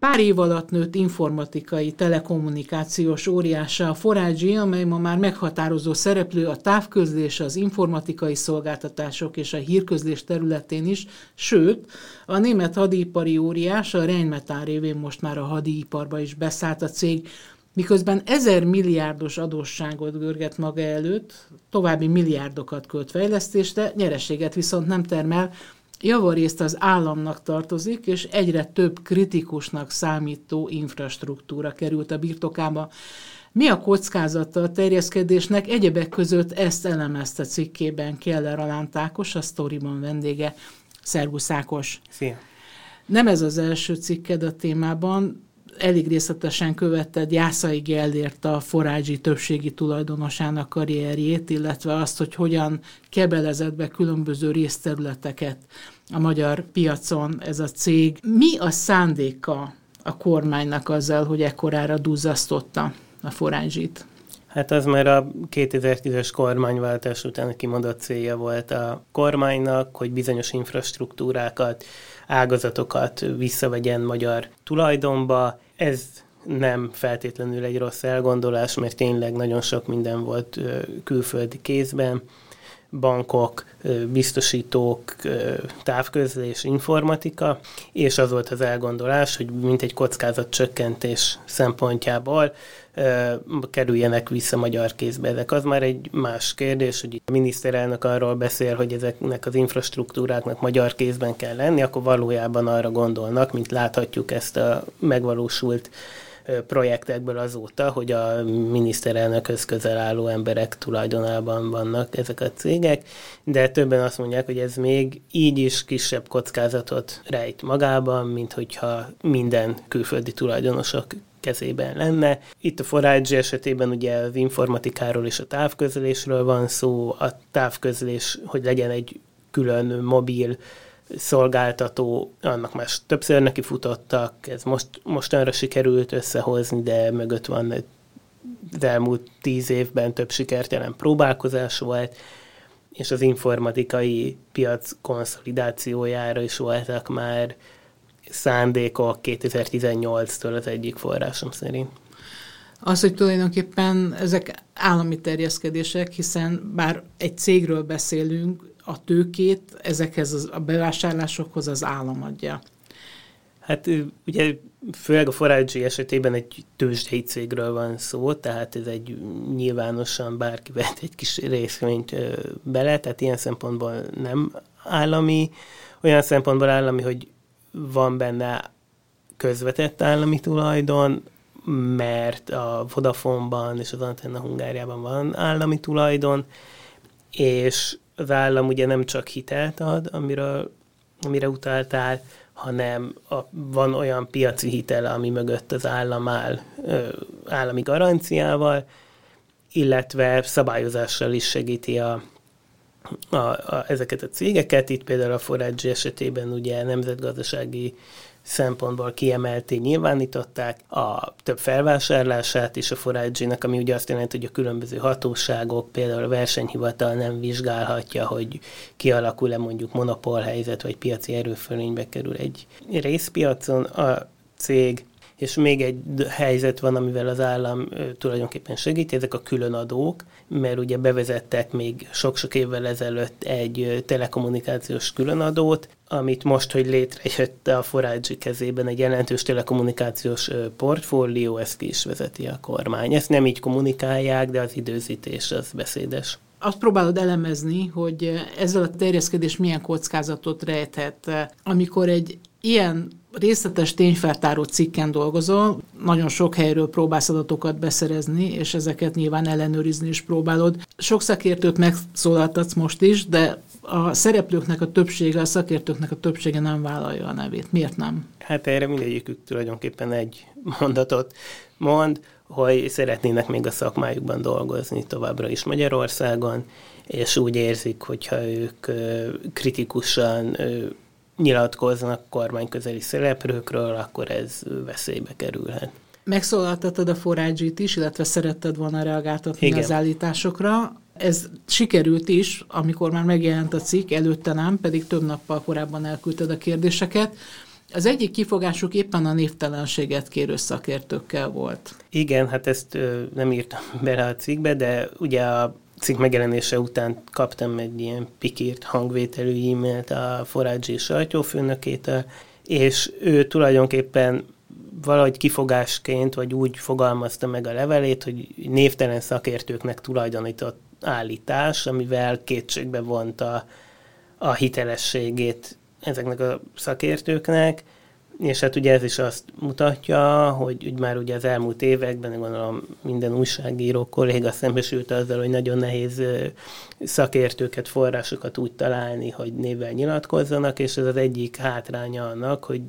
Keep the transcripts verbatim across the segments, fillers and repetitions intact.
Pár év alatt nőtt informatikai, telekommunikációs óriása a four i gé, amely ma már meghatározó szereplő a távközlés, az informatikai szolgáltatások és a hírközlés területén is, sőt, a német hadipari óriás, a Rheinmetall révén most már a hadiiparba is beszállt a cég, miközben ezer milliárdos adósságot görget maga előtt, további milliárdokat költ fejlesztésre, nyereséget viszont nem termel, javarészt az államnak tartozik, és egyre több kritikusnak számító infrastruktúra került a birtokába. Mi a kockázata a terjeszkedésnek? Egyebek között ezt elemezte cikkében Keller-Alánt Ákos, a Sztoriban vendége. Szervusz Ákos! Szia! Nem ez az első cikked a témában, elég részletesen követted Jászai Gellért, a four i gé többségi tulajdonosának karrierjét, illetve azt, hogy hogyan kebelezett be különböző részterületeket a magyar piacon ez a cég. Mi a szándéka a kormánynak azzal, hogy ekkorára duzzasztotta a four i gét? Hát az már a kétezer-tízes kormányváltás után kimondott célja volt a kormánynak, hogy bizonyos infrastruktúrákat, ágazatokat visszavegyen magyar tulajdonba. Ez nem feltétlenül egy rossz elgondolás, mert tényleg nagyon sok minden volt külföldi kézben. Bankok, biztosítók, távközlés, informatika, és az volt az elgondolás, hogy mint egy kockázatcsökkentés szempontjából kerüljenek vissza magyar kézbe. Ezek az már egy más kérdés, hogy a miniszterelnök arról beszél, hogy ezeknek az infrastruktúráknak magyar kézben kell lenni, akkor valójában arra gondolnak, mint láthatjuk ezt a megvalósult projektekből azóta, hogy a miniszterelnökhöz közel álló emberek tulajdonában vannak ezek a cégek, de többen azt mondják, hogy ez még így is kisebb kockázatot rejt magában, mint hogyha minden külföldi tulajdonosok kezében lenne. Itt a four i gé esetében ugye az informatikáról és a távközlésről van szó, a távközlés, hogy legyen egy külön mobil szolgáltató, annak már többször neki futottak, ez most, mostanra sikerült összehozni, de mögött van az elmúlt tíz évben több sikertelen próbálkozás volt, és az informatikai piac konszolidációjára is voltak már szándékok kétezer-tizennyolctól az egyik forrásom szerint. Az, hogy tulajdonképpen ezek állami terjeszkedések, hiszen bár egy cégről beszélünk, a tőkét ezekhez a bevásárlásokhoz az állam adja. Hát ugye főleg a four i gé esetében egy tőzsdei cégről van szó, tehát ez egy nyilvánosan bárki vett egy kis részvényt bele, tehát ilyen szempontból nem állami, olyan szempontból állami, hogy van benne közvetett állami tulajdon, mert a Vodafoneban és az Antenna Hungáriában van állami tulajdon, és az állam ugye nem csak hitelt ad, amiről, amire utaltál, hanem a, van olyan piaci hitel, ami mögött az állam áll ö, állami garanciával, illetve szabályozással is segíti a, a, a, ezeket a cégeket. Itt például a four i gé esetében ugye nemzetgazdasági szempontból kiemelté nyilvánították a több felvásárlását és a four i gé-nek, ami ugye azt jelenti, hogy a különböző hatóságok, például a versenyhivatal nem vizsgálhatja, hogy kialakul-e mondjuk monopólhelyzet, vagy piaci erőfölénybe kerül egy részpiacon a cég, és még egy helyzet van, amivel az állam tulajdonképpen segít, ezek a különadók, mert ugye bevezettek még sok-sok évvel ezelőtt egy telekommunikációs különadót, amit most, hogy létrejött a four i gé kezében egy jelentős telekommunikációs portfólió, ezt ki is vezeti a kormány. Ezt nem így kommunikálják, de az időzítés az beszédes. Azt próbálod elemezni, hogy ezzel a terjeszkedés milyen kockázatot rejthet, amikor egy ilyen részletes tényfeltáró cikken dolgozol, nagyon sok helyről próbálsz adatokat beszerezni, és ezeket nyilván ellenőrizni is próbálod. Sok szakértőt megszólaltatsz most is, de a szereplőknek a többsége, a szakértőknek a többsége nem vállalja a nevét. Miért nem? Hát erre mindegyikük tulajdonképpen egy mondatot mond, hogy szeretnének még a szakmájukban dolgozni továbbra is Magyarországon, és úgy érzik, hogyha ők kritikusan nyilatkoznak kormányközeli szereplőkről, akkor ez veszélybe kerülhet. Megszólaltatod a four i gét is, illetve szeretted volna reagáltatni Igen. az állításokra. Ez sikerült is, amikor már megjelent a cikk, előtte nem, pedig több nappal korábban elküldted a kérdéseket. Az egyik kifogásuk éppen a névtelenséget kérő szakértőkkel volt. Igen, hát ezt ö, nem írtam bele a cikkbe, de ugye a cikk megjelenése után kaptam egy ilyen pikírt hangvételű e-mailt a four i gé sajtófőnökétől, és ő tulajdonképpen valahogy kifogásként, vagy úgy fogalmazta meg a levelét, hogy névtelen szakértőknek tulajdonított állítás, amivel kétségbe vonta a hitelességét ezeknek a szakértőknek, és hát ugye ez is azt mutatja, hogy úgy már ugye az elmúlt években, gondolom minden újságíró kolléga szembesült azzal, hogy nagyon nehéz szakértőket, forrásokat úgy találni, hogy névvel nyilatkozzanak, és ez az egyik hátránya annak, hogy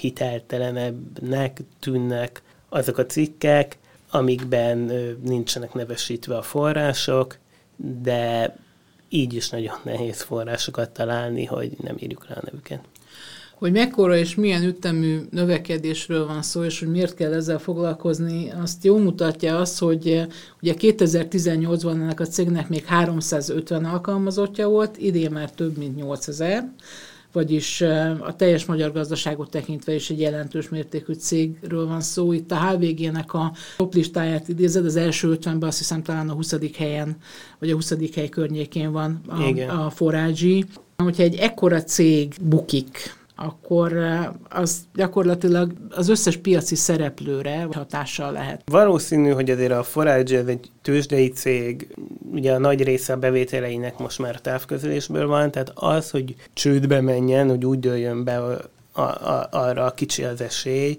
hiteltelenebbnek tűnnek azok a cikkek, amikben nincsenek nevesítve a források, de így is nagyon nehéz forrásokat találni, hogy nem írjuk rá a nevüket. Hogy mekkora és milyen ütemű növekedésről van szó, és hogy miért kell ezzel foglalkozni, azt jól mutatja az, hogy ugye kétezer-tizennyolcban ennek a cégnek még háromszázötven alkalmazottja volt, idén már több mint nyolcezer, vagyis a teljes magyar gazdaságot tekintve is egy jelentős mértékű cégről van szó. Itt a há vé gének a top listáját idézed, az első ötvenben azt hiszem talán a huszadik helyen, vagy a huszadik hely környékén van a, a four i gé. Hogyha egy ekkora cég bukik, akkor az gyakorlatilag az összes piaci szereplőre hatással lehet. Valószínű, hogy azért a four i gé ez egy tőzsdei cég, ugye a nagy része a bevételeinek most már távközlésből van, tehát az, hogy csődbe menjen, hogy úgy dőljön be a, a, a, arra a kicsi az esély,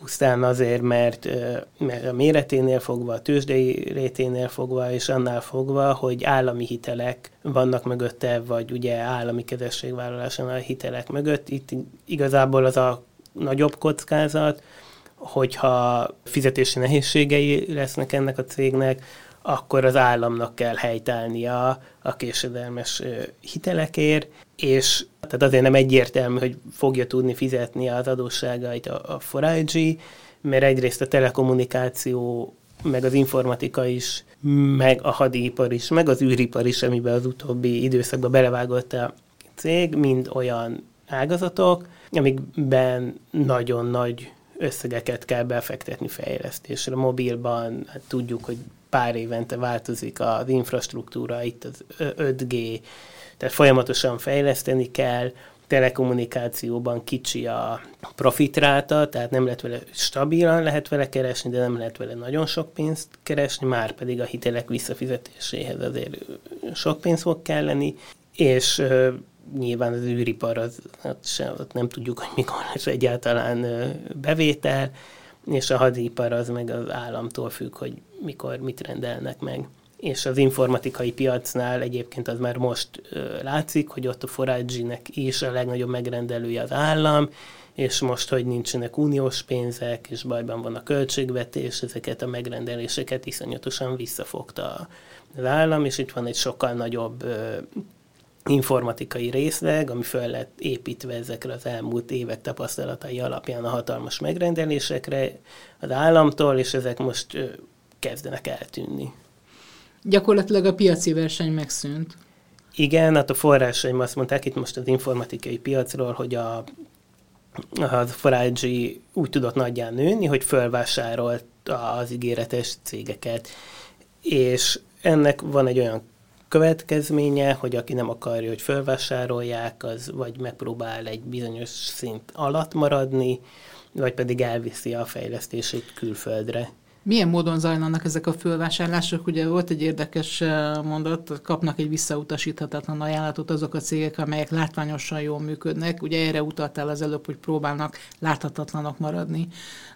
pusztán azért, mert, mert a méreténél fogva, a tőzsdei réténél fogva, és annál fogva, hogy állami hitelek vannak mögötte, vagy ugye állami kezességvállalásánál hitelek mögött. Itt igazából az a nagyobb kockázat, hogyha fizetési nehézségei lesznek ennek a cégnek, akkor az államnak kell helytállnia a késedelmes hitelekért, és tehát azért nem egyértelmű, hogy fogja tudni fizetni az adósságait a, a four i gé, mert egyrészt a telekommunikáció, meg az informatika is, meg a hadipar is, meg az űripar is, amiben az utóbbi időszakban belevágott a cég, mind olyan ágazatok, amikben nagyon nagy összegeket kell befektetni fejlesztésre. Mobilban hát tudjuk, hogy pár évente változik az infrastruktúra, itt az öt gé, tehát folyamatosan fejleszteni kell, telekommunikációban kicsi a profitráta, tehát nem lehet vele stabilan lehet vele keresni, de nem lehet vele nagyon sok pénzt keresni, már pedig a hitelek visszafizetéséhez azért sok pénz fog kelleni, és uh, nyilván az űripar, az, az, az nem tudjuk, hogy mikor lesz egyáltalán uh, bevétel, és a hadipar az meg az államtól függ, hogy mikor mit rendelnek meg. És az informatikai piacnál egyébként az már most ö, látszik, hogy ott a four i gének is a legnagyobb megrendelője az állam, és most, hogy nincsenek uniós pénzek, és bajban van a költségvetés, ezeket a megrendeléseket iszonyatosan visszafogta az állam, és itt van egy sokkal nagyobb ö, informatikai részleg, ami föl lett építve ezekre az elmúlt évek tapasztalatai alapján a hatalmas megrendelésekre az államtól, és ezek most ö, kezdenek eltűnni. Gyakorlatilag a piaci verseny megszűnt. Igen, hát a forrásaim azt mondták itt most az informatikai piacról, hogy a, a four i gé úgy tudott nagyján nőni, hogy fölvásárolt az ígéretes cégeket. És ennek van egy olyan következménye, hogy aki nem akarja, hogy fölvásárolják, az vagy megpróbál egy bizonyos szint alatt maradni, vagy pedig elviszi a fejlesztését külföldre. Milyen módon zajlanak ezek a fölvásárlások? Ugye volt egy érdekes mondat, kapnak egy visszautasíthatatlan ajánlatot azok a cégek, amelyek látványosan jól működnek. Ugye erre utaltál az előbb, hogy próbálnak láthatatlanok maradni,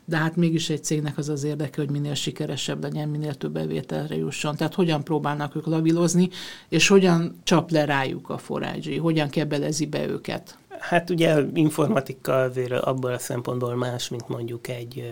de hát mégis egy cégnek az az érdeke, hogy minél sikeresebb legyen, minél több bevételre jusson. Tehát hogyan próbálnak ők lavírozni, és hogyan csap le rájuk a four i gé, hogyan kebelezi be őket? Hát ugye informatika azért abból a szempontból más, mint mondjuk egy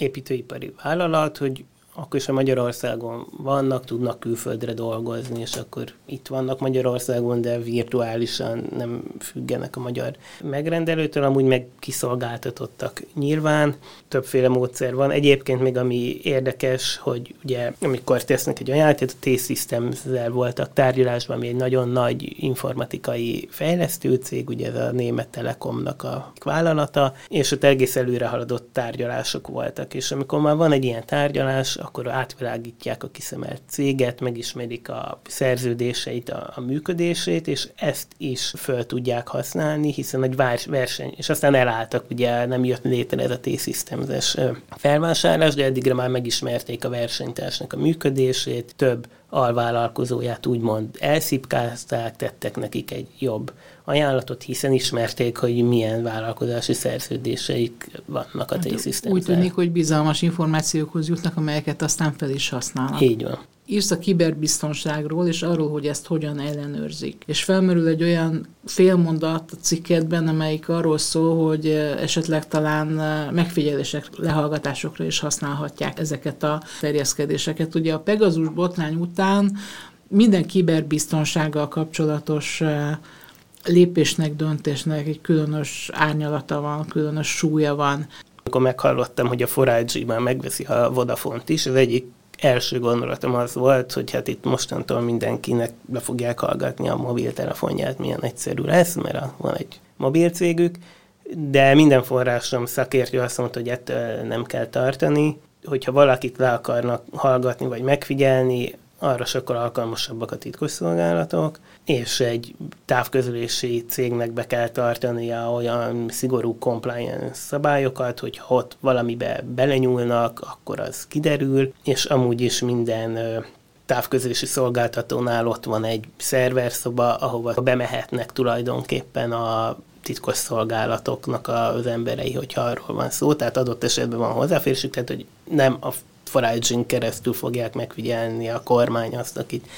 építőipari vállalat, hogy akkor is a Magyarországon vannak, tudnak külföldre dolgozni, és akkor itt vannak Magyarországon, de virtuálisan nem függenek a magyar megrendelőtől, amúgy meg kiszolgáltatottak nyilván. Többféle módszer van. Egyébként még ami érdekes, hogy ugye amikor tesznek egy ajánlatot, a T-Systems-zel voltak tárgyalásban, ami egy nagyon nagy informatikai fejlesztő cég, ugye ez a német Telekomnak a vállalata, és ott egész előre haladott tárgyalások voltak, és amikor már van egy ilyen tárgyalás, akkor átvilágítják a kiszemelt céget, megismerik a szerződéseit, a, a működését, és ezt is föl tudják használni, hiszen egy verseny, és aztán elálltak, ugye nem jött létre ez a T-Systems-es felvásárlás, de eddigre már megismerték a versenytársnak a működését, több alvállalkozóját úgymond elszipkázták, tettek nekik egy jobb ajánlatot, hiszen ismerték, hogy milyen vállalkozási szerződéseik vannak a T-Systems-el. Úgy tűnik, hogy bizalmas információkhoz jutnak, amelyeket aztán fel is használnak. Így van. Írsz a kiberbiztonságról, és arról, hogy ezt hogyan ellenőrzik. És felmerül egy olyan félmondat a cikketben, amelyik arról szól, hogy esetleg talán megfigyelések, lehallgatásokra is használhatják ezeket a terjeszkedéseket. Ugye a Pegasus botlány után minden kiberbiztonsággal kapcsolatos lépésnek, döntésnek egy különös árnyalata van, különös súlya van. Amikor meghallottam, hogy a four i gé már megveszi a Vodafont is, az egyik első gondolatom az volt, hogy hát itt mostantól mindenkinek le fogják hallgatni a mobiltelefonját, milyen egyszerű lesz, mert van egy mobilcégük, de minden forrásom szakértő azt mondta, hogy ettől nem kell tartani, hogyha valakit le akarnak hallgatni vagy megfigyelni, arra sokkal alkalmasabbak a titkosszolgálatok, és egy távközlési cégnek be kell tartania olyan szigorú compliance szabályokat, hogy ha ott valamibe belenyúlnak, akkor az kiderül, és amúgy is minden távközlési szolgáltatónál ott van egy szerverszoba, ahova bemehetnek tulajdonképpen a titkos szolgálatoknak az emberei, hogyha arról van szó, tehát adott esetben van hozzáférésük, tehát hogy nem a four i gén keresztül fogják megfigyelni a kormány azt, akit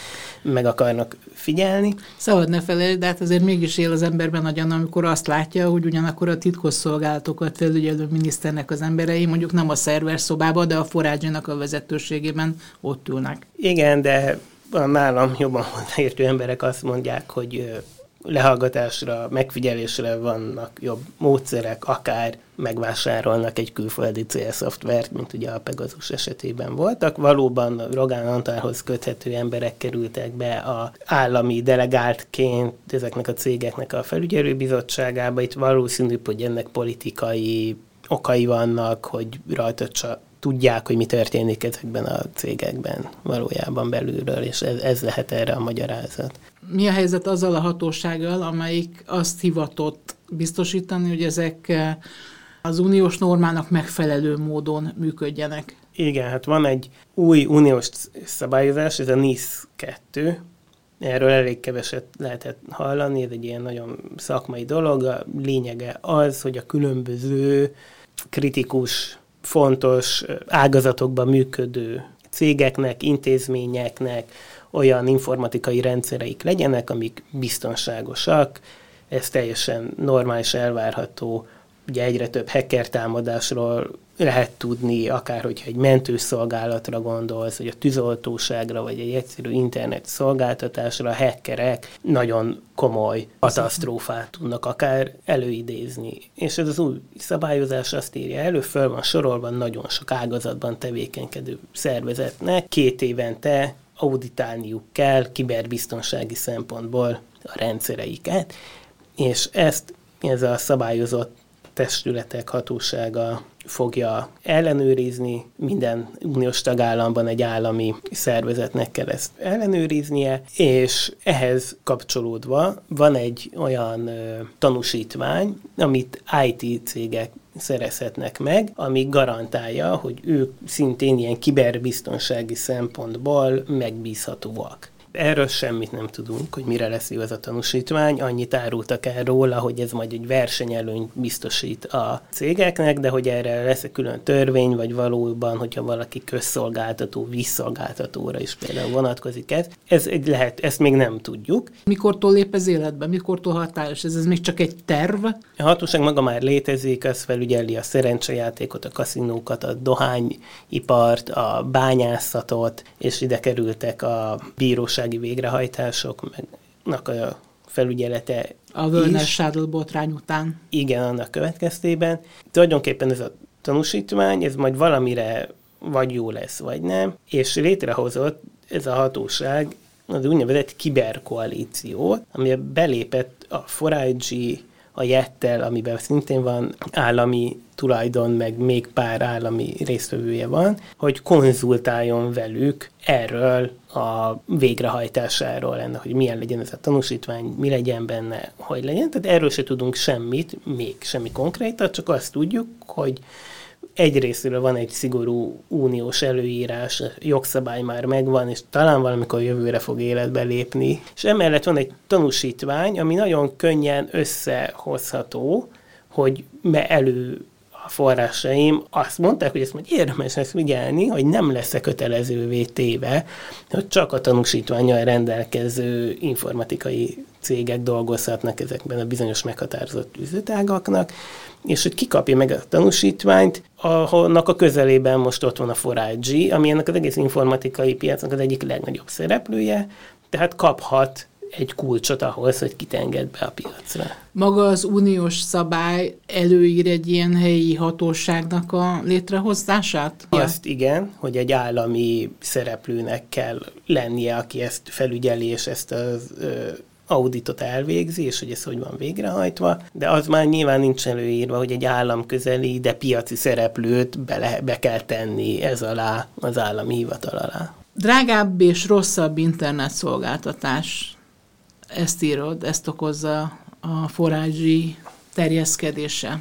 meg akarnak figyelni. Szabad ne felejtsd, de hát azért mégis él az emberben a gyanú, amikor azt látja, hogy ugyanakkor a titkosszolgálatokat felügyelő miniszternek az emberei, mondjuk nem a szerver szobában, de a four i gének a vezetőségében ott ülnek. Igen, de a nálam jobban hozzáértő emberek azt mondják, hogy lehallgatásra, megfigyelésre vannak jobb módszerek, akár megvásárolnak egy külföldi célszoftvert, mint ugye a Pegasus esetében voltak. Valóban Rogán Antalhoz köthető emberek kerültek be a állami delegáltként ezeknek a cégeknek a felügyelőbizottságába. Itt valószínűbb, hogy ennek politikai okai vannak, hogy rajta csak tudják, hogy mi történik ezekben a cégekben valójában belülről, és ez, ez lehet erre a magyarázat. Mi a helyzet azzal a hatósággal, amelyik azt hivatott biztosítani, hogy ezek az uniós normának megfelelő módon működjenek? Igen, hát van egy új uniós szabályozás, ez a NIS kettő. Erről elég keveset lehetett hallani, ez egy ilyen nagyon szakmai dolog. A lényege az, hogy a különböző kritikus, fontos ágazatokban működő cégeknek, intézményeknek olyan informatikai rendszereik legyenek, amik biztonságosak. Ez teljesen normális, elvárható. Ugye egyre több hacker támadásról lehet tudni, akár hogyha egy mentőszolgálatra gondolsz, vagy a tűzoltóságra, vagy egy egyszerű internet szolgáltatásra, a hackerek nagyon komoly katasztrófát tudnak akár előidézni. És ez az új szabályozás azt írja elő, föl van sorolva nagyon sok ágazatban tevékenykedő szervezetnek, két évente auditálniuk kell kiberbiztonsági szempontból a rendszereiket, és ezt ez a szabályozott testületek hatósága fogja ellenőrizni, minden uniós tagállamban egy állami szervezetnek kell ezt ellenőriznie, és ehhez kapcsolódva van egy olyan ö, tanúsítvány, amit i té cégek szerezhetnek meg, ami garantálja, hogy ők szintén ilyen kiberbiztonsági szempontból megbízhatóak. Erről semmit nem tudunk, hogy mire lesz jó ez a tanúsítvány. Annyit árultak el róla, hogy ez majd egy versenyelőnyt biztosít a cégeknek, de hogy erre lesz egy külön törvény, vagy valóban, hogyha valaki közszolgáltató, vízszolgáltatóra is például vonatkozik ez. Ez egy lehet, ezt még nem tudjuk. Mikortól lép ez életbe? Mikortól hatályos? Ez, ez még csak egy terv? A hatóság maga már létezik, az felügyeli a szerencsejátékot, a kaszinókat, a dohányipart, a bányászatot, és ide kerültek a bírósági végrehajtások, megnak a felügyelete a Völner sádl botrány után. Igen, annak következtében. Tulajdonképpen ez a tanúsítvány, ez majd valamire vagy jó lesz, vagy nem, és létrehozott ez a hatóság az úgynevezett kiberkoalíciót, amiben belépett a four i gé, a Jettel, amiben szintén van állami tulajdon, meg még pár állami résztvevője van, hogy konzultáljon velük erről a végrehajtásáról, ennek, hogy milyen legyen ez a tanúsítvány, mi legyen benne, hogy legyen. Tehát erről se tudunk semmit, még semmi konkrétat, csak azt tudjuk, hogy egyrésztről van egy szigorú uniós előírás, jogszabály már megvan, és talán valamikor jövőre fog életbe lépni. És emellett van egy tanúsítvány, ami nagyon könnyen összehozható, hogy me elő a forrásaim azt mondták, hogy ezt majd érdemes lesz figyelni, hogy nem lesz-e kötelezővé téve, hogy csak a tanúsítvánnyal rendelkező informatikai cégek dolgozhatnak ezekben a bizonyos meghatározott üzletágaknak, és hogy kikapja meg a tanúsítványt, annak a közelében most ott van a four i gé, ami ennek az egész informatikai piacnak az egyik legnagyobb szereplője, tehát kaphat egy kulcsot ahhoz, hogy kit enged be a piacra. Maga az uniós szabály előír egy ilyen helyi hatóságnak a létrehozását? Azt igen, hogy egy állami szereplőnek kell lennie, aki ezt felügyeli, és ezt az ö, auditot elvégzi, és hogy ez hogy van végrehajtva, de az már nyilván nincs előírva, hogy egy államközeli, de piaci szereplőt bele, be kell tenni ez alá, az állami hivatal alá. Drágább és rosszabb internetszolgáltatás. Ezt írod, ezt okozza a four i gé terjeszkedése.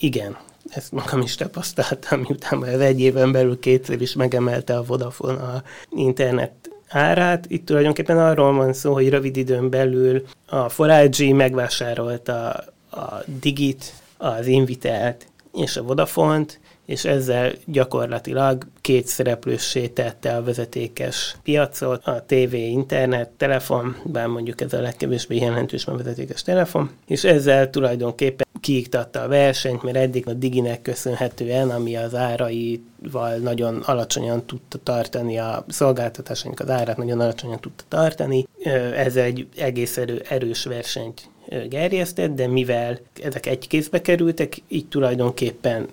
Igen, ezt magam is tapasztaltam, miután már egy éven belül kétszer is megemelte a Vodafone a internet árát. Itt tulajdonképpen arról van szó, hogy rövid időn belül a four i gé megvásárolta a Digit, az Invitelt és a Vodafont, és ezzel gyakorlatilag két szereplőssé tette a vezetékes piacot, a tévé, internet, telefon, bár mondjuk ez a legkevésbé jelentős, mert vezetékes telefon, és ezzel tulajdonképpen kiiktatta a versenyt, mert eddig a Diginek köszönhetően, ami az áraival nagyon alacsonyan tudta tartani, a szolgáltatásainak az árát nagyon alacsonyan tudta tartani, ez egy egész erő, erős versenyt gerjesztett, de mivel ezek egy kézbe kerültek, így tulajdonképpen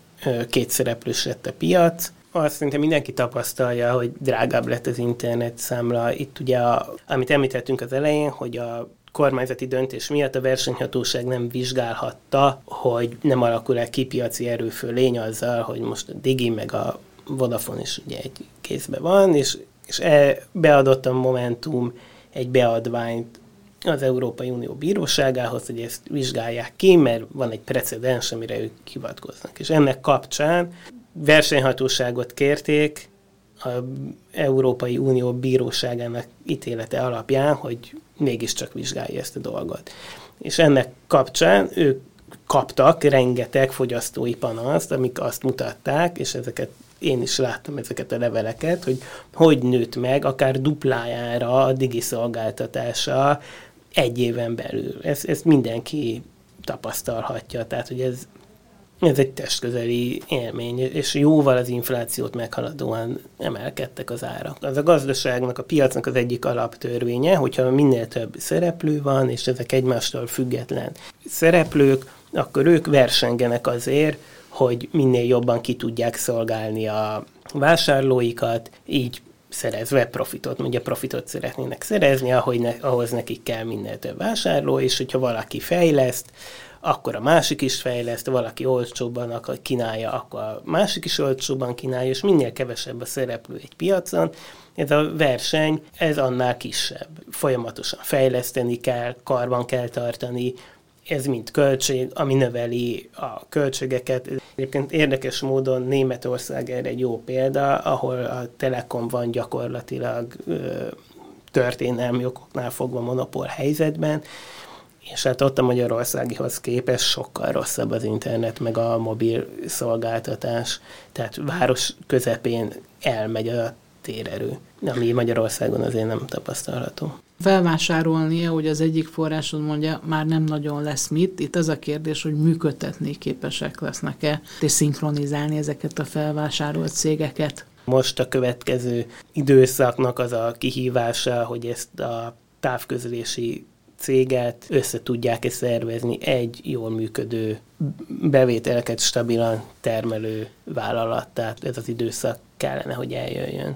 két szereplős lett a piac. Azt szerintem mindenki tapasztalja, hogy drágább lett az internetszámla. Itt ugye, a, amit említettünk az elején, hogy a kormányzati döntés miatt a versenyhatóság nem vizsgálhatta, hogy nem alakul-e ki piaci erőfölény azzal, hogy most a Digi meg a Vodafone is ugye egy kézbe van, és, és e, beadott a Momentum egy beadványt az Európai Unió bíróságához, hogy ezt vizsgálják ki, mert van egy precedens, amire ők hivatkoznak. És ennek kapcsán versenyhatóságot kérték az Európai Unió bíróságának ítélete alapján, hogy mégiscsak vizsgálja ezt a dolgot. És ennek kapcsán ők kaptak rengeteg fogyasztói panaszt, amik azt mutatták, és ezeket én is láttam ezeket a leveleket, hogy hogy nőtt meg akár duplájára a Digi szolgáltatása egy éven belül. Ezt, ezt mindenki tapasztalhatja, tehát hogy ez, ez egy testközeli élmény, és jóval az inflációt meghaladóan emelkedtek az árak. Az a gazdaságnak, a piacnak az egyik alaptörvénye, hogyha minél több szereplő van, és ezek egymástól független szereplők, akkor ők versengenek azért, hogy minél jobban ki tudják szolgálni a vásárlóikat, így szerezve profitot, mondja profitot szeretnének szerezni, ahogy ne, ahhoz nekik kell minél több vásárló, és hogyha valaki fejleszt, akkor a másik is fejleszt, valaki olcsóbban akar, kínálja, akkor a másik is olcsóban kínálja, és minél kevesebb a szereplő egy piacon, ez a verseny, ez annál kisebb. Folyamatosan fejleszteni kell, karban kell tartani, ez mind költség, ami növeli a költségeket. Egyébként érdekes módon Németország erre egy jó példa, ahol a Telekom van gyakorlatilag ö, történelmi okoknál fogva monopól helyzetben, és hát ott a magyarországihoz képest sokkal rosszabb az internet, meg a mobil szolgáltatás, tehát város közepén elmegy a térerő, ami Magyarországon azért nem tapasztalható. Felvásárolnia, hogy az egyik forráson mondja, már nem nagyon lesz mit. Itt az a kérdés, hogy működtetni képesek lesznek-e, és szinkronizálni ezeket a felvásárolt cégeket. Most a következő időszaknak az a kihívása, hogy ezt a távközlési céget össze tudják-e szervezni egy jól működő, bevételeket stabilan termelő vállalat. Tehát ez az időszak kellene, hogy eljöjjön.